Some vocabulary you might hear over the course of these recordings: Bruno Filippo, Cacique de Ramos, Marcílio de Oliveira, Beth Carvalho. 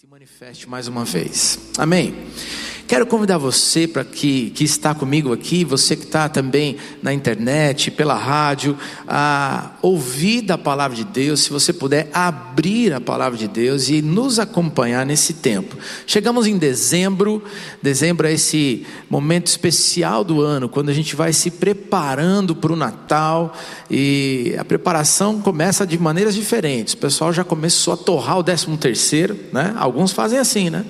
se manifeste mais uma vez. Amém. Quero convidar você para que está comigo aqui, você que está também na internet, pela rádio, a ouvir da palavra de Deus, se você puder abrir a palavra de Deus e nos acompanhar nesse tempo. Chegamos em dezembro é esse momento especial do ano, quando a gente vai se preparando para o Natal, e a preparação começa de maneiras diferentes. O pessoal já começou a torrar o 13º, né? Alguns fazem assim, né?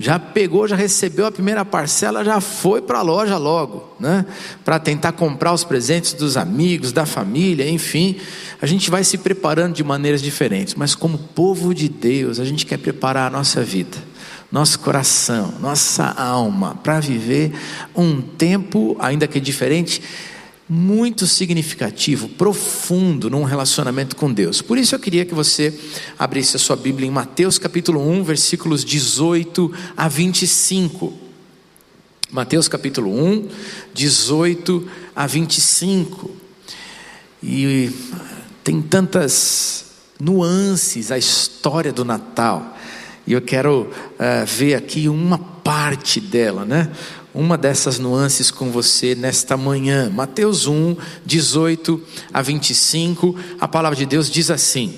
Já pegou, já recebeu a primeira parcela, já foi para a loja logo, né? Para tentar comprar os presentes dos amigos, da família, enfim. A gente vai se preparando de maneiras diferentes, mas como povo de Deus, a gente quer preparar a nossa vida, nosso coração, nossa alma, para viver um tempo, ainda que diferente, muito significativo, profundo, num relacionamento com Deus. Por isso eu queria que você abrisse a sua Bíblia em Mateus capítulo 1, versículos 18 a 25. Mateus capítulo 1, 18 a 25. E tem tantas nuances a história do Natal, e eu quero ver aqui uma parte dela, né? Uma dessas nuances com você nesta manhã. Mateus 1, 18 a 25, a palavra de Deus diz assim: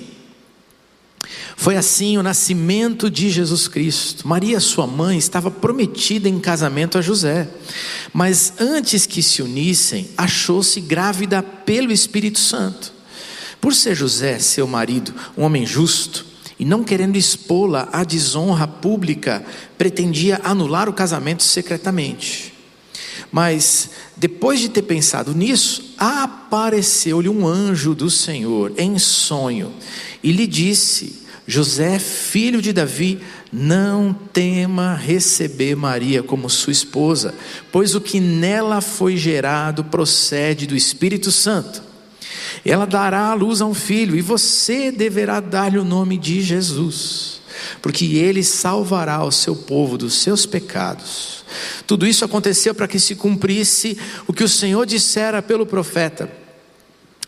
foi assim o nascimento de Jesus Cristo. Maria, sua mãe, estava prometida em casamento a José, mas antes que se unissem, achou-se grávida pelo Espírito Santo. Por ser José, seu marido, um homem justo, e não querendo expô-la à desonra pública, pretendia anular o casamento secretamente. Mas, depois de ter pensado nisso, apareceu-lhe um anjo do Senhor em sonho, e lhe disse: José, filho de Davi, não tema receber Maria como sua esposa, pois o que nela foi gerado procede do Espírito Santo. Ela dará à luz a um filho, e você deverá dar-lhe o nome de Jesus, porque ele salvará o seu povo dos seus pecados. Tudo isso aconteceu para que se cumprisse o que o Senhor dissera pelo profeta: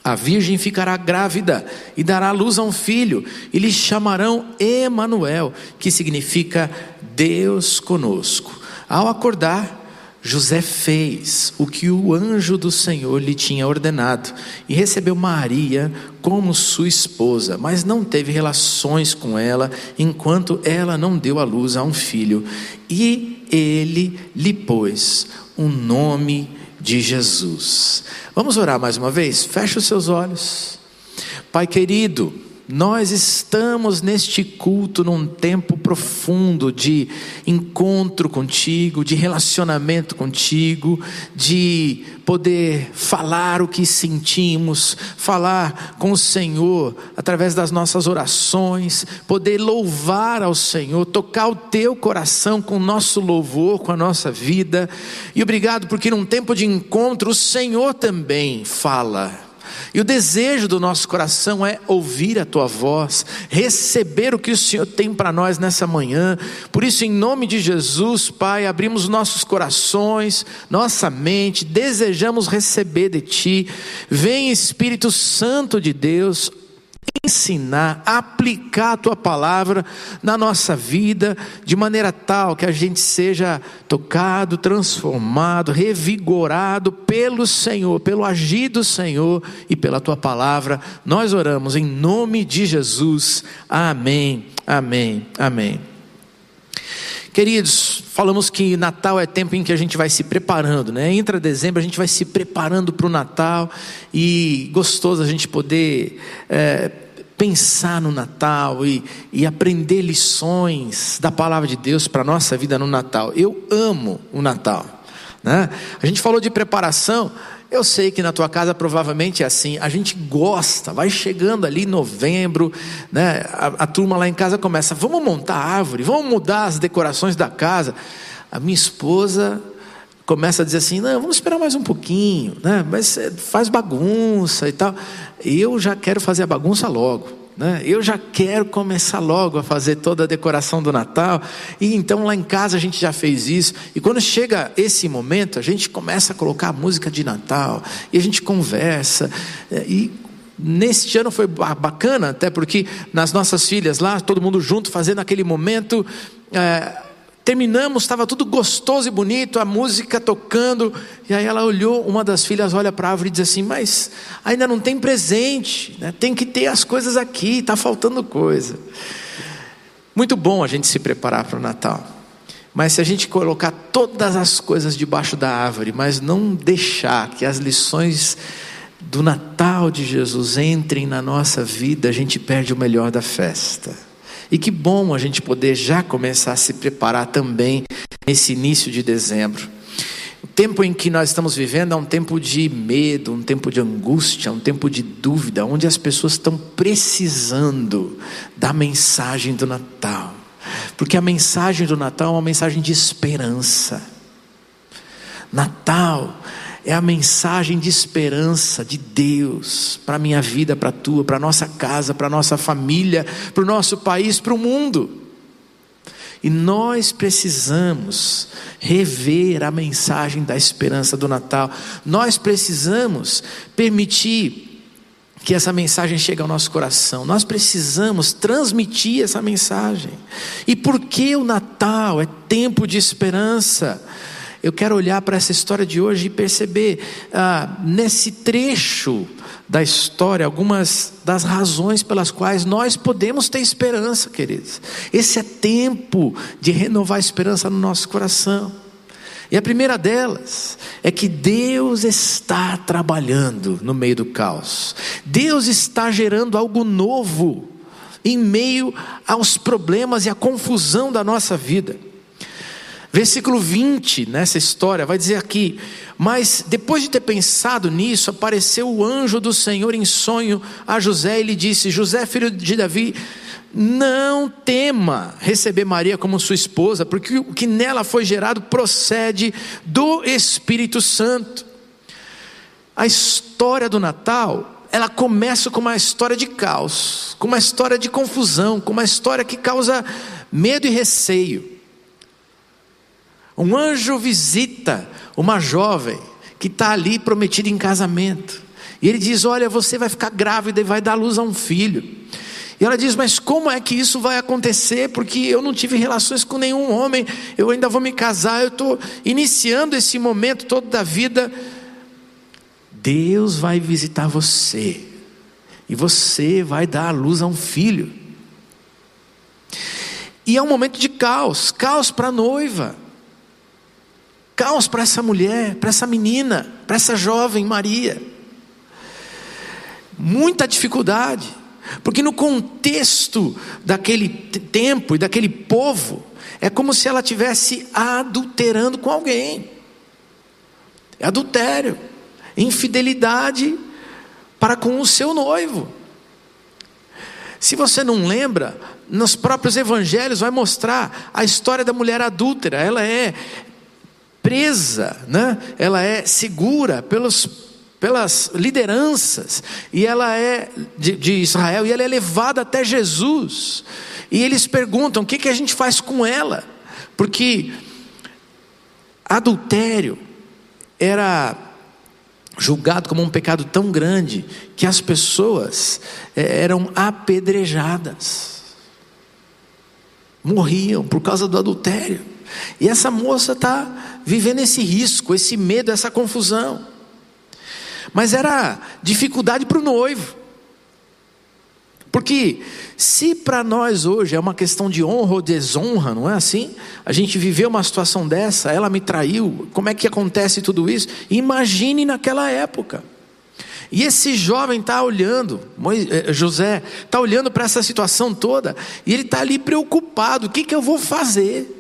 a virgem ficará grávida e dará à luz a um filho, e lhe chamarão Emanuel, que significa Deus conosco. Ao acordar, José fez o que o anjo do Senhor lhe tinha ordenado e recebeu Maria como sua esposa, mas não teve relações com ela enquanto ela não deu à luz a um filho, e ele lhe pôs o nome de Jesus. Vamos orar mais uma vez? Feche os seus olhos. Pai querido, nós estamos neste culto num tempo profundo de encontro contigo, de relacionamento contigo, de poder falar o que sentimos, falar com o Senhor através das nossas orações, poder louvar ao Senhor, tocar o teu coração com o nosso louvor, com a nossa vida. E obrigado porque num tempo de encontro o Senhor também fala. E o desejo do nosso coração é ouvir a tua voz, receber o que o Senhor tem para nós nessa manhã. Por isso, em nome de Jesus, Pai, abrimos nossos corações, nossa mente, desejamos receber de ti. Vem, Espírito Santo de Deus, ensinar, aplicar a tua palavra na nossa vida, de maneira tal que a gente seja tocado, transformado, revigorado pelo Senhor, pelo agir do Senhor e pela tua palavra. Nós oramos em nome de Jesus, amém, amém, amém. Queridos, falamos que Natal é tempo em que a gente vai se preparando, né? Entra dezembro, a gente vai se preparando para o Natal, e gostoso a gente poder pensar no Natal e aprender lições da palavra de Deus para a nossa vida no Natal. Eu amo o Natal, né? A gente falou de preparação. Eu sei que na tua casa provavelmente é assim, a gente gosta, vai chegando ali em novembro, né? A turma lá em casa começa: vamos montar a árvore, vamos mudar as decorações da casa. A minha esposa começa a dizer assim: não, vamos esperar mais um pouquinho, né? Mas faz bagunça e tal. Eu já quero fazer a bagunça logo, né? Eu já quero começar logo a fazer toda a decoração do Natal. E então lá em casa a gente já fez isso, e quando chega esse momento a gente começa a colocar a música de Natal, e a gente conversa, e Neste ano foi bacana, até porque nas nossas filhas lá, todo mundo junto, fazendo aquele momento, terminamos, estava tudo gostoso e bonito, a música tocando, e aí ela olhou, uma das filhas olha para a árvore e diz assim, mas ainda não tem presente, né? Tem que ter as coisas aqui, está faltando coisa. Muito bom a gente se preparar para o Natal, mas se a gente colocar todas as coisas debaixo da árvore, mas não deixar que as lições do Natal de Jesus entrem na nossa vida, a gente perde o melhor da festa. E que bom a gente poder já começar a se preparar também nesse início de dezembro. O tempo em que nós estamos vivendo é um tempo de medo, um tempo de angústia, um tempo de dúvida, onde as pessoas estão precisando da mensagem do Natal, porque a mensagem do Natal é uma mensagem de esperança. Natal é a mensagem de esperança de Deus para a minha vida, para a tua, para a nossa casa, para a nossa família, para o nosso país, para o mundo. E nós precisamos rever a mensagem da esperança do Natal. Nós precisamos permitir que essa mensagem chegue ao nosso coração. Nós precisamos transmitir essa mensagem. E por que o Natal é tempo de esperança? Eu quero olhar para essa história de hoje e perceber nesse trecho da história algumas das razões pelas quais nós podemos ter esperança, queridos. Esse é tempo de renovar a esperança no nosso coração. E a primeira delas é que Deus está trabalhando no meio do caos. Deus está gerando algo novo em meio aos problemas e à confusão da nossa vida. Versículo 20, nessa história, vai dizer aqui: mas depois de ter pensado nisso, apareceu o anjo do Senhor em sonho a José e lhe disse: José, filho de Davi, não tema receber Maria como sua esposa, porque o que nela foi gerado procede do Espírito Santo. A história do Natal, ela começa com uma história de caos, com uma história de confusão, com uma história que causa medo e receio. Um anjo visita uma jovem que está ali prometida em casamento. E ele diz, olha, você vai ficar grávida e vai dar luz a um filho. E ela diz, mas como é que isso vai acontecer? Porque eu não tive relações com nenhum homem, eu ainda vou me casar, eu estou iniciando esse momento todo da vida. Deus vai visitar você. E você vai dar luz a um filho. E é um momento de caos, caos para a noiva. Caos para essa mulher, para essa menina, para essa jovem Maria. Muita dificuldade, porque no contexto daquele tempo e daquele povo, é como se ela estivesse adulterando com alguém. É adultério, infidelidade para com o seu noivo. Se você não lembra, nos próprios evangelhos vai mostrar a história da mulher adúltera. Ela é presa, né? Ela é segura pelas lideranças, e ela é de Israel, e ela é levada até Jesus, e eles perguntam, o que a gente faz com ela? Porque adultério era julgado como um pecado tão grande, que as pessoas eram apedrejadas, morriam por causa do adultério. E essa moça está vivendo esse risco, esse medo, essa confusão. Mas era dificuldade para o noivo. Porque se para nós hoje é uma questão de honra ou desonra, não é assim? A gente viveu uma situação dessa, ela me traiu, como é que acontece tudo isso? Imagine naquela época. E esse jovem está olhando, José, está olhando para essa situação toda, e ele está ali preocupado, o que eu vou fazer?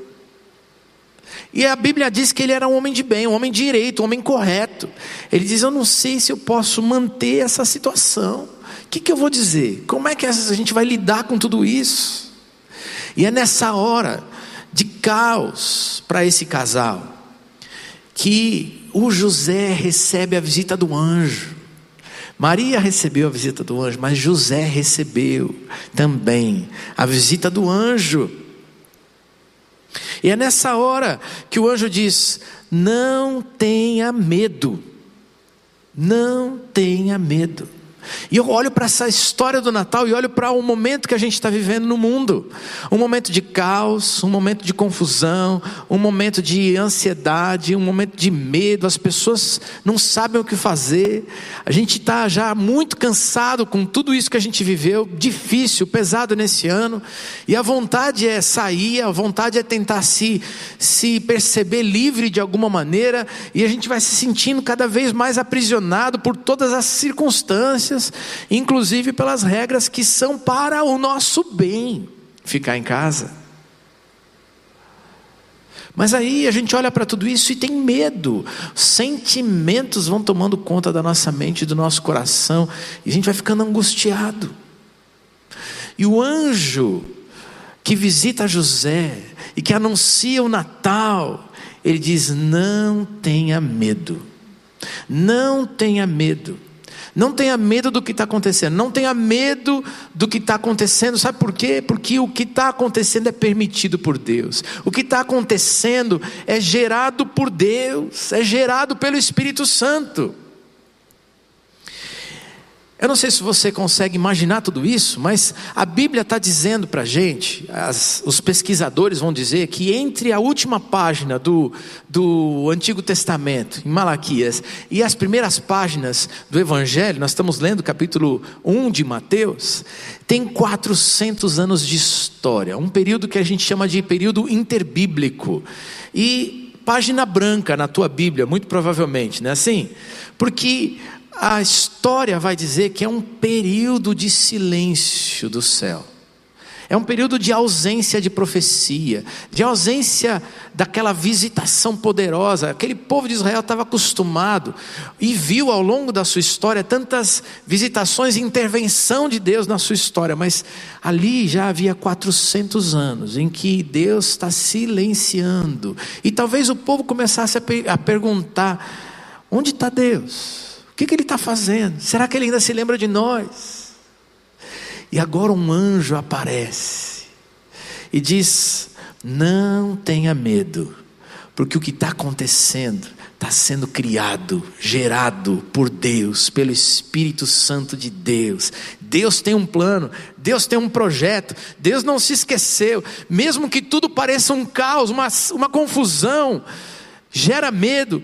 E a Bíblia diz que ele era um homem de bem, um homem direito, um homem correto. Ele diz, eu não sei se eu posso manter essa situação. O que eu vou dizer? Como é que a gente vai lidar com tudo isso? E é nessa hora de caos para esse casal que o José recebe a visita do anjo. Maria recebeu a visita do anjo, mas José recebeu também a visita do anjo. E é nessa hora que o anjo diz, não tenha medo, não tenha medo. E eu olho para essa história do Natal e olho para o momento que a gente está vivendo no mundo. Um momento de caos, um momento de confusão, um momento de ansiedade, um momento de medo. As pessoas não sabem o que fazer. A gente está já muito cansado com tudo isso que a gente viveu, difícil, pesado nesse ano. E a vontade é sair, a vontade é tentar se perceber livre de alguma maneira. E a gente vai se sentindo cada vez mais aprisionado por todas as circunstâncias, inclusive pelas regras que são para o nosso bem, ficar em casa. Mas aí a gente olha para tudo isso e tem medo. Sentimentos vão tomando conta da nossa mente, do nosso coração, e a gente vai ficando angustiado. E o anjo que visita José e que anuncia o Natal, ele diz: não tenha medo, não tenha medo. Não tenha medo do que está acontecendo. Não tenha medo do que está acontecendo. Sabe por quê? Porque o que está acontecendo é permitido por Deus. O que está acontecendo é gerado por Deus. É gerado pelo Espírito Santo. Eu não sei se você consegue imaginar tudo isso, mas a Bíblia está dizendo para a gente, os pesquisadores vão dizer que entre a última página do Antigo Testamento, em Malaquias, e as primeiras páginas do Evangelho, nós estamos lendo capítulo 1 de Mateus, tem 400 anos de história, um período que a gente chama de período interbíblico. E página branca na tua Bíblia, muito provavelmente, não é assim? Porque a história vai dizer que é um período de silêncio do céu. É um período de ausência de profecia, de ausência daquela visitação poderosa. Aquele povo de Israel estava acostumado e viu ao longo da sua história tantas visitações e intervenção de Deus na sua história. Mas ali já havia 400 anos em que Deus está silenciando. E talvez o povo começasse a perguntar: onde está Deus? O que ele está fazendo? Será que ele ainda se lembra de nós? E agora um anjo aparece e diz: não tenha medo, porque o que está acontecendo está sendo criado, gerado por Deus, pelo Espírito Santo de Deus. Deus tem um plano, Deus tem um projeto, Deus não se esqueceu. Mesmo que tudo pareça um caos, uma confusão, gera medo,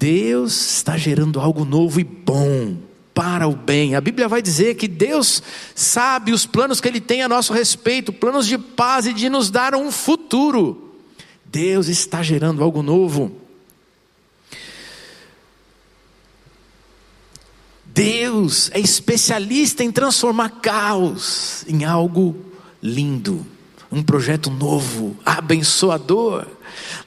Deus está gerando algo novo e bom, para o bem. A Bíblia vai dizer que Deus sabe os planos que Ele tem a nosso respeito, planos de paz e de nos dar um futuro. Deus está gerando algo novo. Deus é especialista em transformar caos em algo lindo, um projeto novo, abençoador.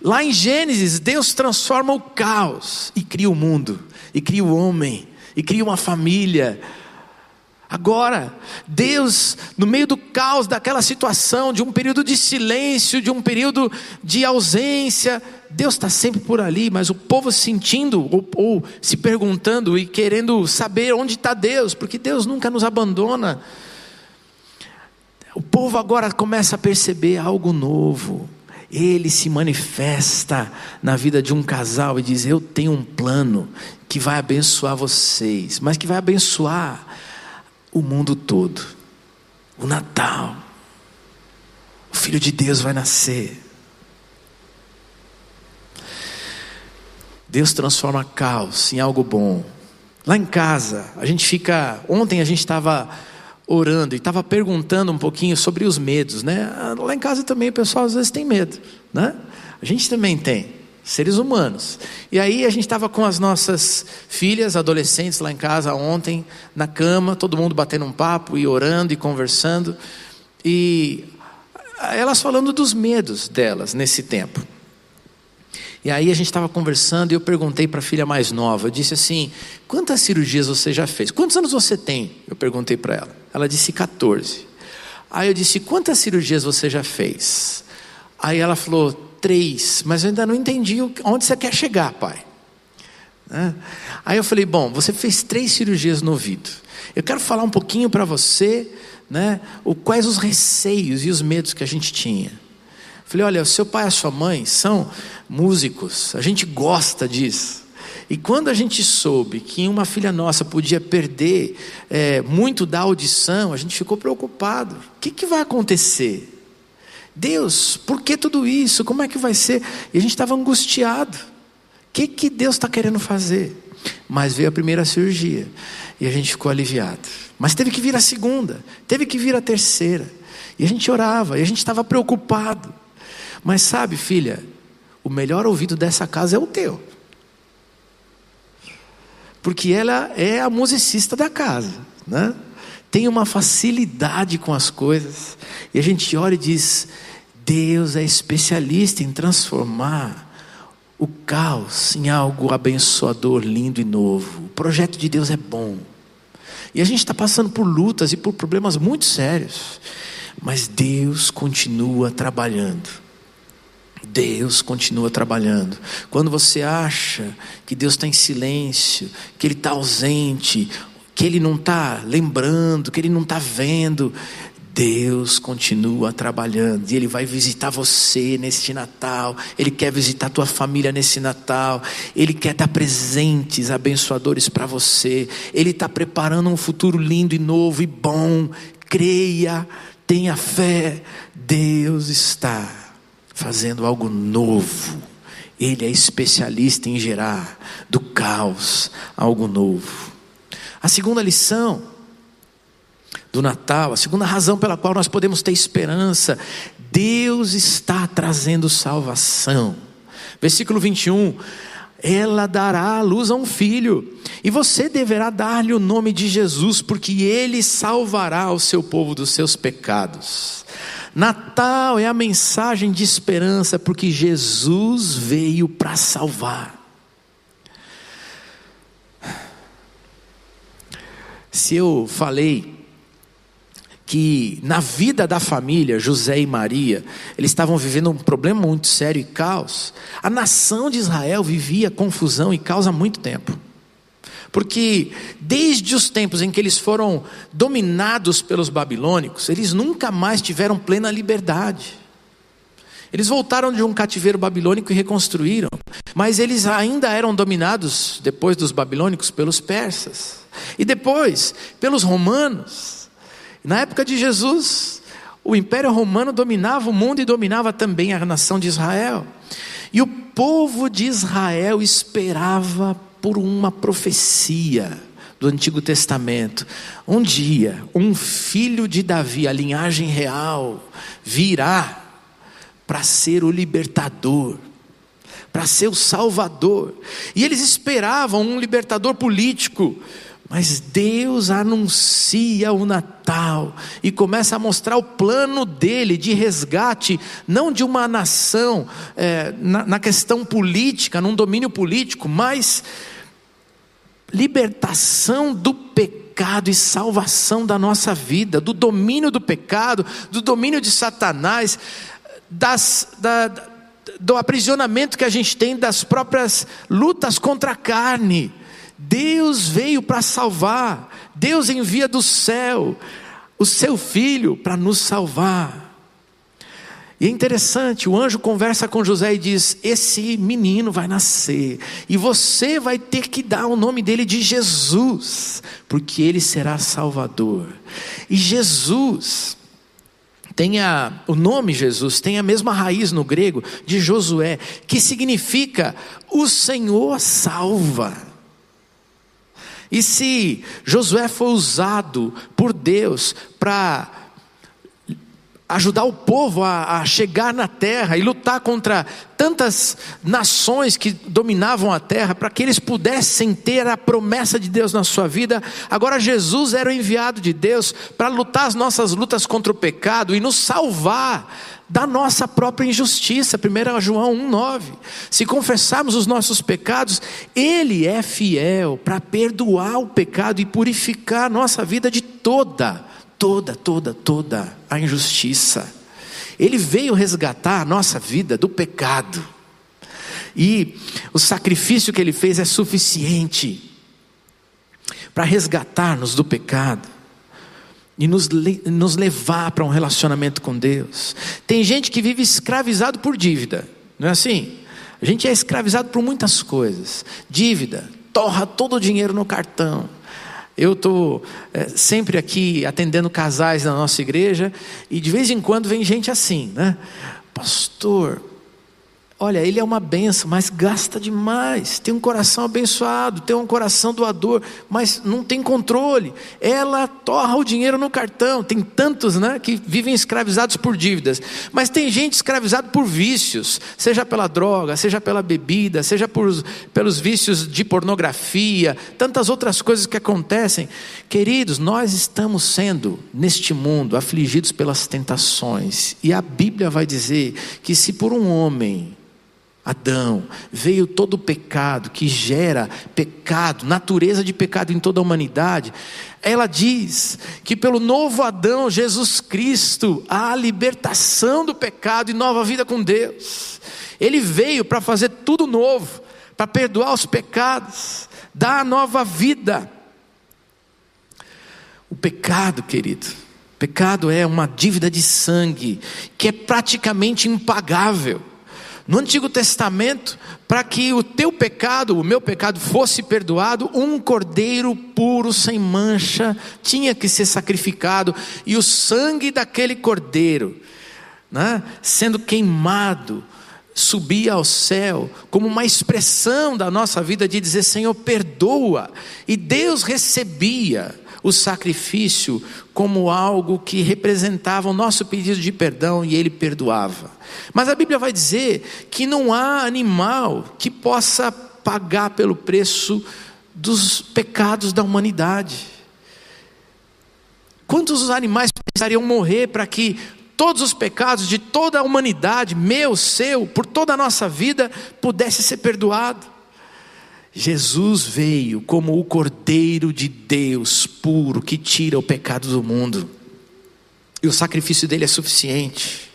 Lá em Gênesis, Deus transforma o caos e cria o mundo, e cria o homem, e cria uma família. Agora, Deus, no meio do caos daquela situação, de um período de silêncio, de um período de ausência, Deus está sempre por ali, mas o povo sentindo, ou se perguntando e querendo saber onde está Deus, porque Deus nunca nos abandona. O povo agora começa a perceber algo novo. Ele se manifesta na vida de um casal e diz: eu tenho um plano que vai abençoar vocês, mas que vai abençoar o mundo todo. O Natal, o Filho de Deus vai nascer. Deus transforma caos em algo bom. Lá em casa, a gente fica... Ontem a gente estava orando e estava perguntando um pouquinho sobre os medos, né? Lá em casa também o pessoal às vezes tem medo, né? A gente também tem, seres humanos. E aí a gente estava com as nossas filhas adolescentes lá em casa ontem, na cama, todo mundo batendo um papo e orando e conversando, e elas falando dos medos delas nesse tempo. E aí a gente estava conversando e eu perguntei para a filha mais nova, eu disse assim: quantas cirurgias você já fez? Quantos anos você tem? Eu perguntei para ela. Ela disse 14. Aí eu disse: quantas cirurgias você já fez? Aí ela falou: 3. Mas eu ainda não entendi onde você quer chegar, pai, né? Aí eu falei: bom, você fez 3 cirurgias no ouvido. Eu quero falar um pouquinho para você, né, quais os receios e os medos que a gente tinha. Falei: olha, o seu pai e a sua mãe são músicos, a gente gosta disso. E quando a gente soube que uma filha nossa podia perder muito da audição, a gente ficou preocupado. O que vai acontecer? Deus, por que tudo isso? Como é que vai ser? E a gente estava angustiado. O que Deus está querendo fazer? Mas veio a primeira cirurgia e a gente ficou aliviado. Mas teve que vir a segunda, teve que vir a terceira. E a gente orava, e a gente estava preocupado. Mas sabe, filha, o melhor ouvido dessa casa é o teu. Porque ela é a musicista da casa, né? Tem uma facilidade com as coisas. E a gente olha e diz: Deus é especialista em transformar o caos em algo abençoador, lindo e novo. O projeto de Deus é bom. E a gente está passando por lutas e por problemas muito sérios. Mas Deus continua trabalhando. Deus continua trabalhando. Quando você acha que Deus está em silêncio, que Ele está ausente, que Ele não está lembrando, que Ele não está vendo, Deus continua trabalhando. E Ele vai visitar você neste Natal. Ele quer visitar tua família nesse Natal. Ele quer dar presentes abençoadores para você. Ele está preparando um futuro lindo e novo e bom. Creia, tenha fé. Deus está fazendo algo novo. Ele é especialista em gerar do caos algo novo. A segunda lição do Natal, a segunda razão pela qual nós podemos ter esperança: Deus está trazendo salvação. Versículo 21, ela dará à luz a um filho, e você deverá dar-lhe o nome de Jesus, porque ele salvará o seu povo dos seus pecados. Natal é a mensagem de esperança, porque Jesus veio para salvar. Se eu falei que na vida da família, José e Maria, eles estavam vivendo um problema muito sério e caos, a nação de Israel vivia confusão e caos há muito tempo. Porque desde os tempos em que eles foram dominados pelos babilônicos, eles nunca mais tiveram plena liberdade. Eles voltaram de um cativeiro babilônico e reconstruíram, mas eles ainda eram dominados, depois dos babilônicos, pelos persas, e depois pelos romanos. Na época de Jesus, o Império Romano dominava o mundo e dominava também a nação de Israel. E o povo de Israel esperava por uma profecia do Antigo Testamento. Um dia, um filho de Davi, a linhagem real, virá para ser o libertador, para ser o salvador. E eles esperavam um libertador político. Mas Deus anuncia o Natal e começa a mostrar o plano dele de resgate, não de uma nação na questão política, num domínio político, mas libertação do pecado e salvação da nossa vida, do domínio do pecado, do domínio de Satanás, do aprisionamento que a gente tem das próprias lutas contra a carne. Deus veio para salvar. Deus envia do céu o seu filho para nos salvar. E é interessante, o anjo conversa com José e diz: esse menino vai nascer, e você vai ter que dar o nome dele de Jesus, porque ele será salvador. E Jesus o nome Jesus tem a mesma raiz no grego de Josué, que significa o Senhor salva. E se Josué foi usado por Deus para ajudar o povo a chegar na terra e lutar contra tantas nações que dominavam a terra, para que eles pudessem ter a promessa de Deus na sua vida, agora Jesus era o enviado de Deus para lutar as nossas lutas contra o pecado e nos salvar da nossa própria injustiça. 1 João 1,9, se confessarmos os nossos pecados, Ele é fiel para perdoar o pecado e purificar a nossa vida de toda a injustiça. Ele veio resgatar a nossa vida do pecado, e o sacrifício que Ele fez é suficiente para resgatar-nos do pecado e nos levar para um relacionamento com Deus. Tem gente que vive escravizado por dívida, não é assim? A gente é escravizado por muitas coisas. Dívida, torra todo o dinheiro no cartão. Eu estou sempre aqui atendendo casais na nossa igreja, e de vez em quando vem gente assim, né? Pastor, olha, ele é uma benção, mas gasta demais, tem um coração abençoado, tem um coração doador, mas não tem controle, ela torra o dinheiro no cartão. Tem tantos, né, que vivem escravizados por dívidas, mas tem gente escravizada por vícios, seja pela droga, seja pela bebida, seja pelos vícios de pornografia, tantas outras coisas que acontecem. Queridos, nós estamos sendo, neste mundo, afligidos pelas tentações, e a Bíblia vai dizer que se por um homem, Adão, veio todo o pecado, que gera pecado, natureza de pecado em toda a humanidade, ela diz que pelo novo Adão, Jesus Cristo, há a libertação do pecado e nova vida com Deus. Ele veio para fazer tudo novo, para perdoar os pecados, dar a nova vida. O pecado, querido, pecado é uma dívida de sangue que é praticamente impagável. No Antigo Testamento, para que o teu pecado, o meu pecado fosse perdoado, um cordeiro puro, sem mancha, tinha que ser sacrificado, e o sangue daquele cordeiro, né, sendo queimado, subia ao céu, como uma expressão da nossa vida de dizer: Senhor, perdoa. E Deus recebia o sacrifício como algo que representava o nosso pedido de perdão, e ele perdoava. Mas a Bíblia vai dizer que não há animal que possa pagar pelo preço dos pecados da humanidade. Quantos animais precisariam morrer para que todos os pecados de toda a humanidade, meu, seu, por toda a nossa vida, pudesse ser perdoado? Jesus veio como o Cordeiro de Deus puro, que tira o pecado do mundo, e o sacrifício dele é suficiente.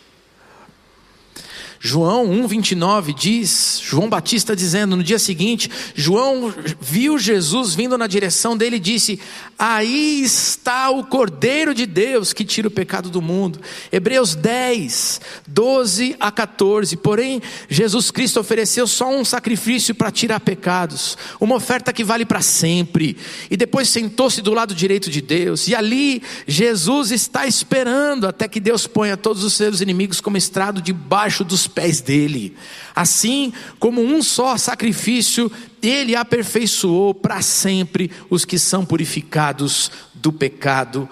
João 1,29 diz, João Batista dizendo: no dia seguinte, João viu Jesus vindo na direção dele e disse: aí está o Cordeiro de Deus que tira o pecado do mundo. Hebreus 10, 12 a 14, porém Jesus Cristo ofereceu só um sacrifício para tirar pecados, uma oferta que vale para sempre, e depois sentou-se do lado direito de Deus, e ali Jesus está esperando até que Deus ponha todos os seus inimigos como estrado debaixo dos pés dele. Assim como um só sacrifício, ele aperfeiçoou para sempre os que são purificados do pecado.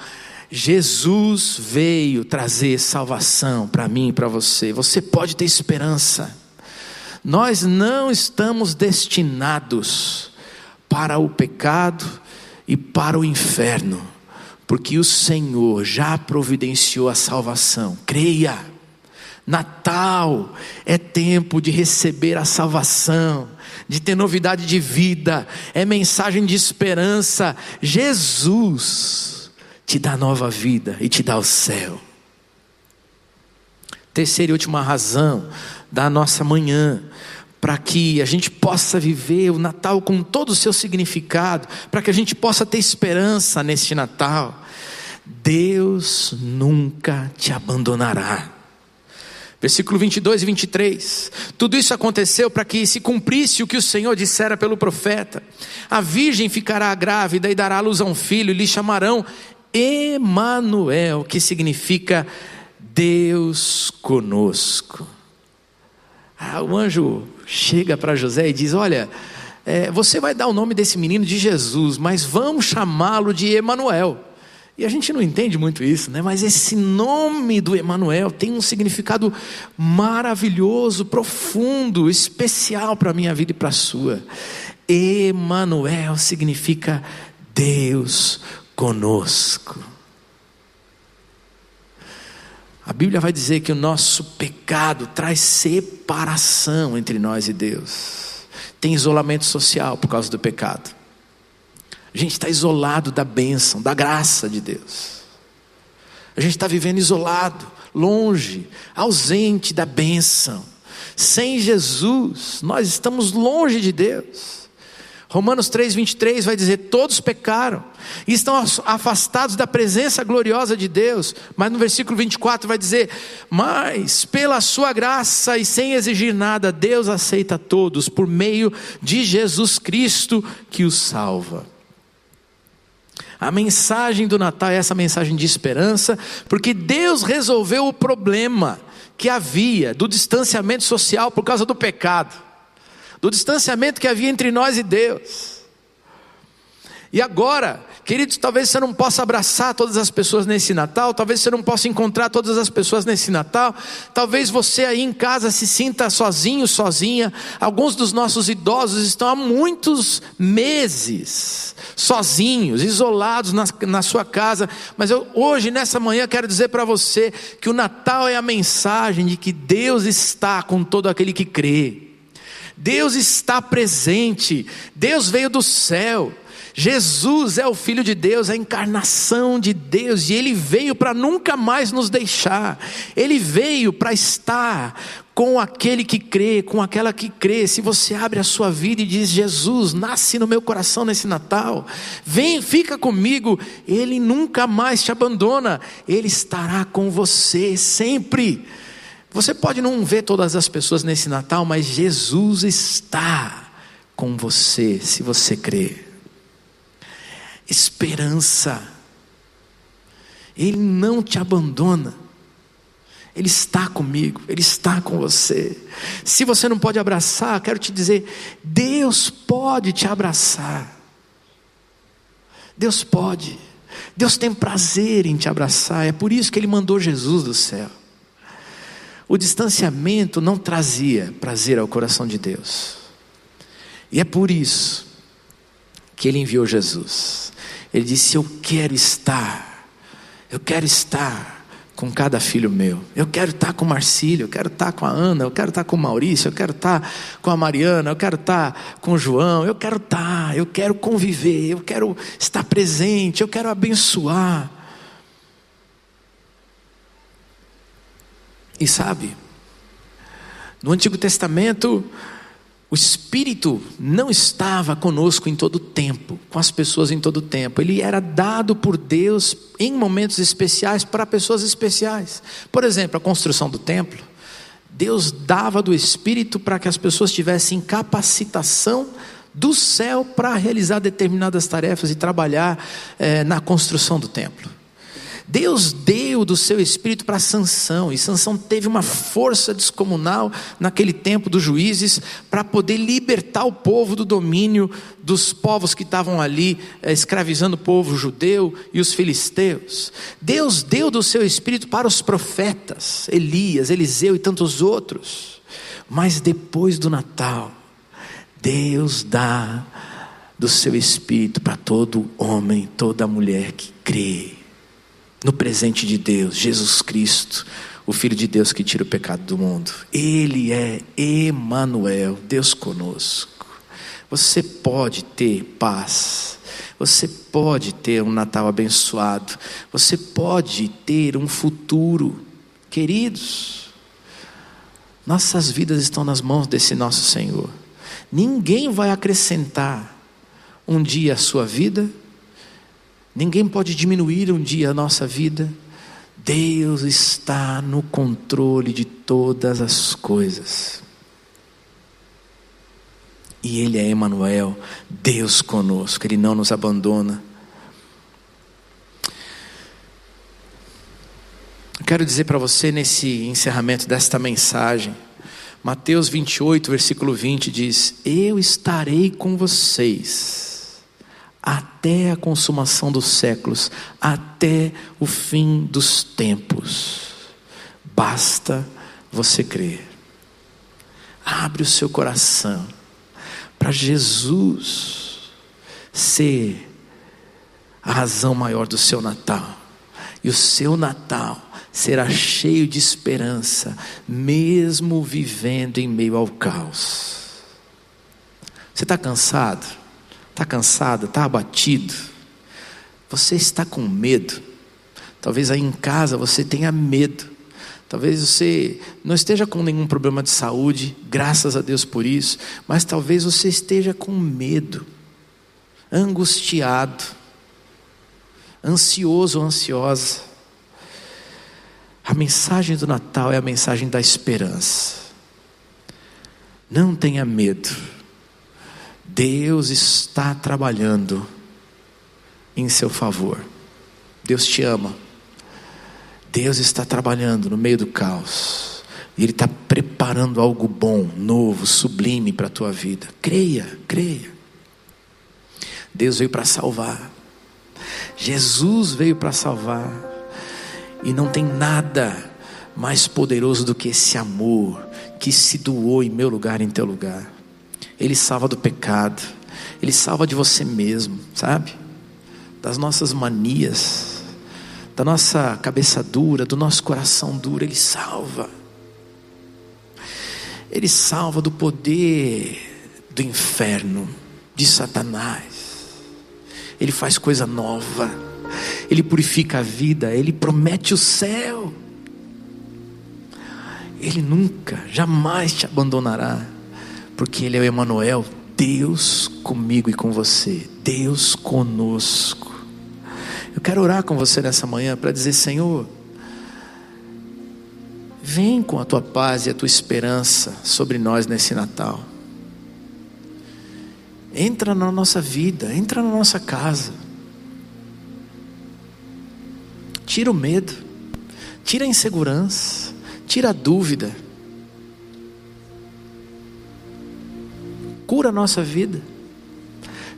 Jesus veio trazer salvação para mim e para você. Você pode ter esperança. Nós não estamos destinados para o pecado e para o inferno, porque o Senhor já providenciou a salvação. Creia. Natal é tempo de receber a salvação, de ter novidade de vida, é mensagem de esperança. Jesus te dá nova vida e te dá o céu. Terceira e última razão da nossa manhã, para que a gente possa viver o Natal com todo o seu significado, para que a gente possa ter esperança neste Natal: Deus nunca te abandonará. Versículo 22 e 23, tudo isso aconteceu para que se cumprisse o que o Senhor dissera pelo profeta: a virgem ficará grávida e dará à luz a um filho, e lhe chamarão Emanuel, que significa Deus conosco. O anjo chega para José e diz: olha, você vai dar o nome desse menino de Jesus, mas vamos chamá-lo de Emanuel. E a gente não entende muito isso, né? Mas esse nome do Emanuel tem um significado maravilhoso, profundo, especial para a minha vida e para a sua. Emanuel significa Deus conosco. A Bíblia vai dizer que o nosso pecado traz separação entre nós e Deus. Tem isolamento social por causa do pecado. A gente está isolado da bênção, da graça de Deus. A gente está vivendo isolado, longe, ausente da bênção. Sem Jesus, nós estamos longe de Deus. Romanos 3:23 vai dizer: todos pecaram e estão afastados da presença gloriosa de Deus. Mas no versículo 24 vai dizer: mas pela sua graça e sem exigir nada, Deus aceita todos por meio de Jesus Cristo, que os salva. A mensagem do Natal é essa mensagem de esperança, porque Deus resolveu o problema que havia do distanciamento social por causa do pecado, do distanciamento que havia entre nós e Deus. E agora, queridos, talvez você não possa abraçar todas as pessoas nesse Natal, talvez você não possa encontrar todas as pessoas nesse Natal, talvez você aí em casa se sinta sozinho, sozinha. Alguns dos nossos idosos estão há muitos meses sozinhos, isolados na sua casa, mas hoje, nessa manhã, quero dizer para você que o Natal é a mensagem de que Deus está com todo aquele que crê. Deus está presente, Deus veio do céu, Jesus é o Filho de Deus, a encarnação de Deus, e Ele veio para nunca mais nos deixar. Ele veio para estar com aquele que crê, com aquela que crê. Se você abre a sua vida e diz: Jesus, nasce no meu coração nesse Natal, vem, fica comigo, Ele nunca mais te abandona, Ele estará com você sempre. Você pode não ver todas as pessoas nesse Natal, mas Jesus está com você, se você crer. Esperança. Ele não te abandona. Ele está comigo, Ele está com você. Se você não pode abraçar, quero te dizer: Deus pode te abraçar. Deus pode. Deus tem prazer em te abraçar. É por isso que Ele mandou Jesus do céu. O distanciamento não trazia prazer ao coração de Deus, e é por isso que Ele enviou Jesus. Ele disse: eu quero estar com cada filho meu, eu quero estar com o Marcílio, eu quero estar com a Ana, eu quero estar com o Maurício, eu quero estar com a Mariana, eu quero estar com o João, eu quero conviver, eu quero estar presente, eu quero abençoar. E sabe, no Antigo Testamento, o Espírito não estava conosco em todo o tempo, com as pessoas em todo o tempo. Ele era dado por Deus em momentos especiais para pessoas especiais. Por exemplo, a construção do templo, Deus dava do Espírito para que as pessoas tivessem capacitação do céu para realizar determinadas tarefas e trabalhar na construção do templo. Deus deu do seu Espírito para Sansão, e Sansão teve uma força descomunal naquele tempo dos juízes para poder libertar o povo do domínio dos povos que estavam ali escravizando o povo judeu e os filisteus. Deus deu do seu Espírito para os profetas, Elias, Eliseu e tantos outros. Mas depois do Natal, Deus dá do seu Espírito para todo homem, toda mulher que crê no presente de Deus, Jesus Cristo, o Filho de Deus que tira o pecado do mundo. Ele é Emanuel, Deus conosco. Você pode ter paz, você pode ter um Natal abençoado, você pode ter um futuro. Queridos, nossas vidas estão nas mãos desse nosso Senhor. Ninguém vai acrescentar um dia à sua vida, ninguém pode diminuir um dia a nossa vida. Deus está no controle de todas as coisas. E Ele é Emanuel, Deus conosco. Ele não nos abandona. Eu quero dizer para você, nesse encerramento desta mensagem, Mateus 28, versículo 20 diz: eu estarei com vocês até a consumação dos séculos, até o fim dos tempos. Basta você crer. Abre o seu coração para Jesus ser a razão maior do seu Natal, e o seu Natal será cheio de esperança, mesmo vivendo em meio ao caos. Você está cansado? Está cansado, está abatido, você está com medo, talvez aí em casa você tenha medo, talvez você não esteja com nenhum problema de saúde, graças a Deus por isso, mas talvez você esteja com medo, angustiado, ansioso ou ansiosa. A mensagem do Natal é a mensagem da esperança. Não tenha medo. Deus está trabalhando em seu favor. Deus te ama. Deus está trabalhando no meio do caos. E Ele está preparando algo bom, novo, sublime para a tua vida. Creia, creia. Deus veio para salvar. Jesus veio para salvar. E não tem nada mais poderoso do que esse amor que se doou em meu lugar, em teu lugar. Ele salva do pecado. Ele salva de você mesmo, sabe? Das nossas manias, da nossa cabeça dura, do nosso coração duro. Ele salva. Ele salva do poder do inferno, de Satanás. Ele faz coisa nova. Ele purifica a vida. Ele promete o céu. Ele nunca, jamais te abandonará, porque Ele é o Emanuel, Deus comigo e com você, Deus conosco. Eu quero orar com você nessa manhã para dizer: Senhor, vem com a tua paz e a tua esperança sobre nós nesse Natal. Entra na nossa vida, entra na nossa casa. Tira o medo, tira a insegurança, tira a dúvida. Cura a nossa vida.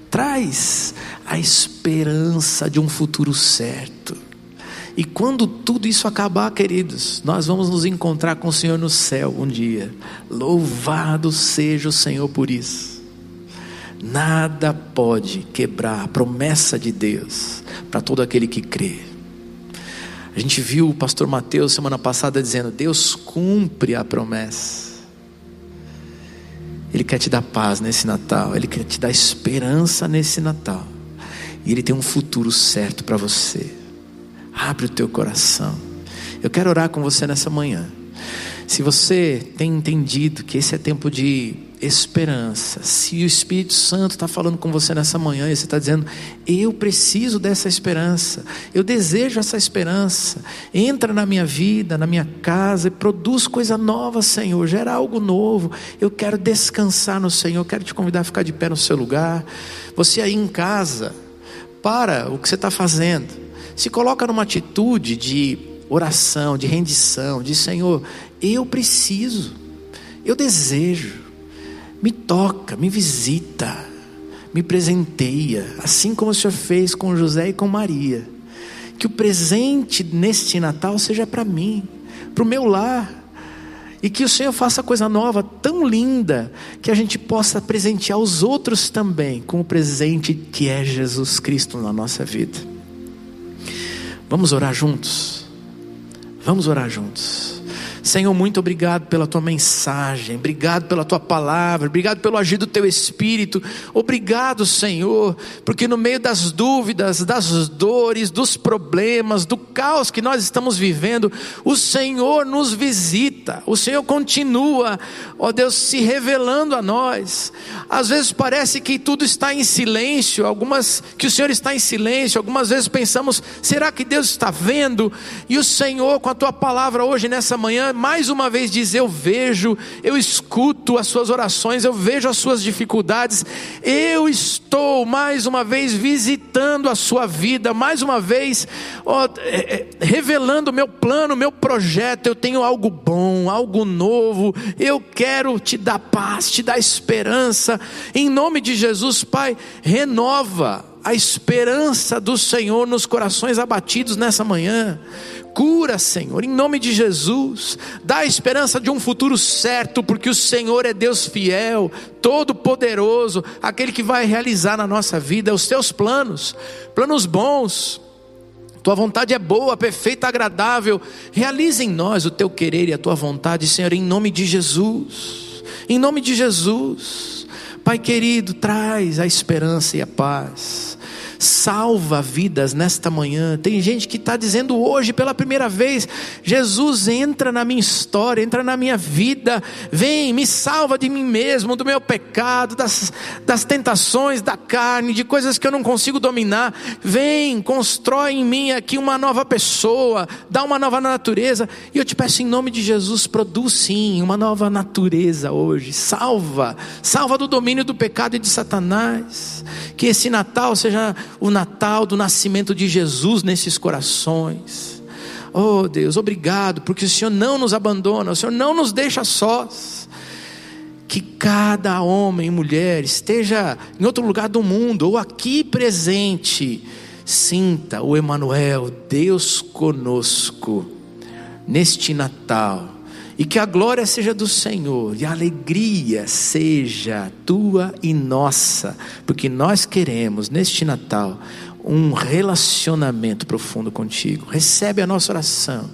Traz a esperança de um futuro certo. E quando tudo isso acabar, queridos, nós vamos nos encontrar com o Senhor no céu um dia. Louvado seja o Senhor por isso. Nada pode quebrar a promessa de Deus para todo aquele que crê. A gente viu o pastor Mateus semana passada dizendo: Deus cumpre a promessa. Ele quer te dar paz nesse Natal. Ele quer te dar esperança nesse Natal. E Ele tem um futuro certo para você. Abre o teu coração. Eu quero orar com você nessa manhã. Se você tem entendido que esse é tempo de esperança, se o Espírito Santo está falando com você nessa manhã e você está dizendo: eu preciso dessa esperança, eu desejo essa esperança, entra na minha vida, na minha casa e produz coisa nova, Senhor, gera algo novo, eu quero descansar no Senhor. Eu quero te convidar a ficar de pé no seu lugar. Você aí em casa, para o que você está fazendo, se coloca numa atitude de oração, de rendição, de: Senhor, eu preciso, eu desejo, me toca, me visita, me presenteia, assim como o Senhor fez com José e com Maria. Que o presente neste Natal seja para mim, para o meu lar, e que o Senhor faça coisa nova, tão linda, que a gente possa presentear os outros também com o presente que é Jesus Cristo na nossa vida. Vamos orar juntos? Vamos orar juntos. Senhor, muito obrigado pela tua mensagem, obrigado pela tua palavra, obrigado pelo agir do teu Espírito. Obrigado, Senhor, porque no meio das dúvidas, das dores, dos problemas, do caos que nós estamos vivendo, o Senhor nos visita, o Senhor continua, ó Deus, se revelando a nós. Às vezes parece que tudo está em silêncio, que o Senhor está em silêncio. Algumas vezes pensamos: será que Deus está vendo? E o Senhor, com a tua palavra hoje, nessa manhã, mais uma vez diz: eu vejo, eu escuto as suas orações, eu vejo as suas dificuldades, eu estou mais uma vez visitando a sua vida, mais uma vez revelando o meu plano, o meu projeto. Eu tenho algo bom, algo novo, eu quero te dar paz, te dar esperança, em nome de Jesus. Pai, renova a esperança do Senhor nos corações abatidos nessa manhã. Cura, Senhor, em nome de Jesus. Dá a esperança de um futuro certo, porque o Senhor é Deus fiel, todo-poderoso, aquele que vai realizar na nossa vida os teus planos, planos bons. Tua vontade é boa, perfeita, agradável. Realiza em nós o teu querer e a tua vontade, Senhor, em nome de Jesus. Em nome de Jesus. Pai querido, traz a esperança e a paz. salva vidas nesta manhã. Tem gente que está dizendo hoje pela primeira vez: Jesus, entra na minha história, entra na minha vida, vem, me salva de mim mesmo, do meu pecado, das tentações da carne, de coisas que eu não consigo dominar. Vem, constrói em mim aqui uma nova pessoa, dá uma nova natureza. E eu te peço em nome de Jesus, produz sim uma nova natureza hoje, salva do domínio do pecado e de Satanás. Que esse Natal seja o Natal do nascimento de Jesus nesses corações. Oh Deus, obrigado, porque o Senhor não nos abandona, o Senhor não nos deixa sós. Que cada homem e mulher, esteja em outro lugar do mundo ou aqui presente, sinta o Emanuel, Deus conosco, neste Natal. E que a glória seja do Senhor, e a alegria seja tua e nossa, porque nós queremos neste Natal um relacionamento profundo contigo. Recebe a nossa oração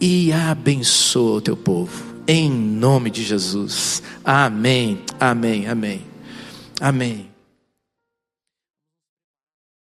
e abençoa o teu povo, em nome de Jesus. Amém, amém, amém, amém.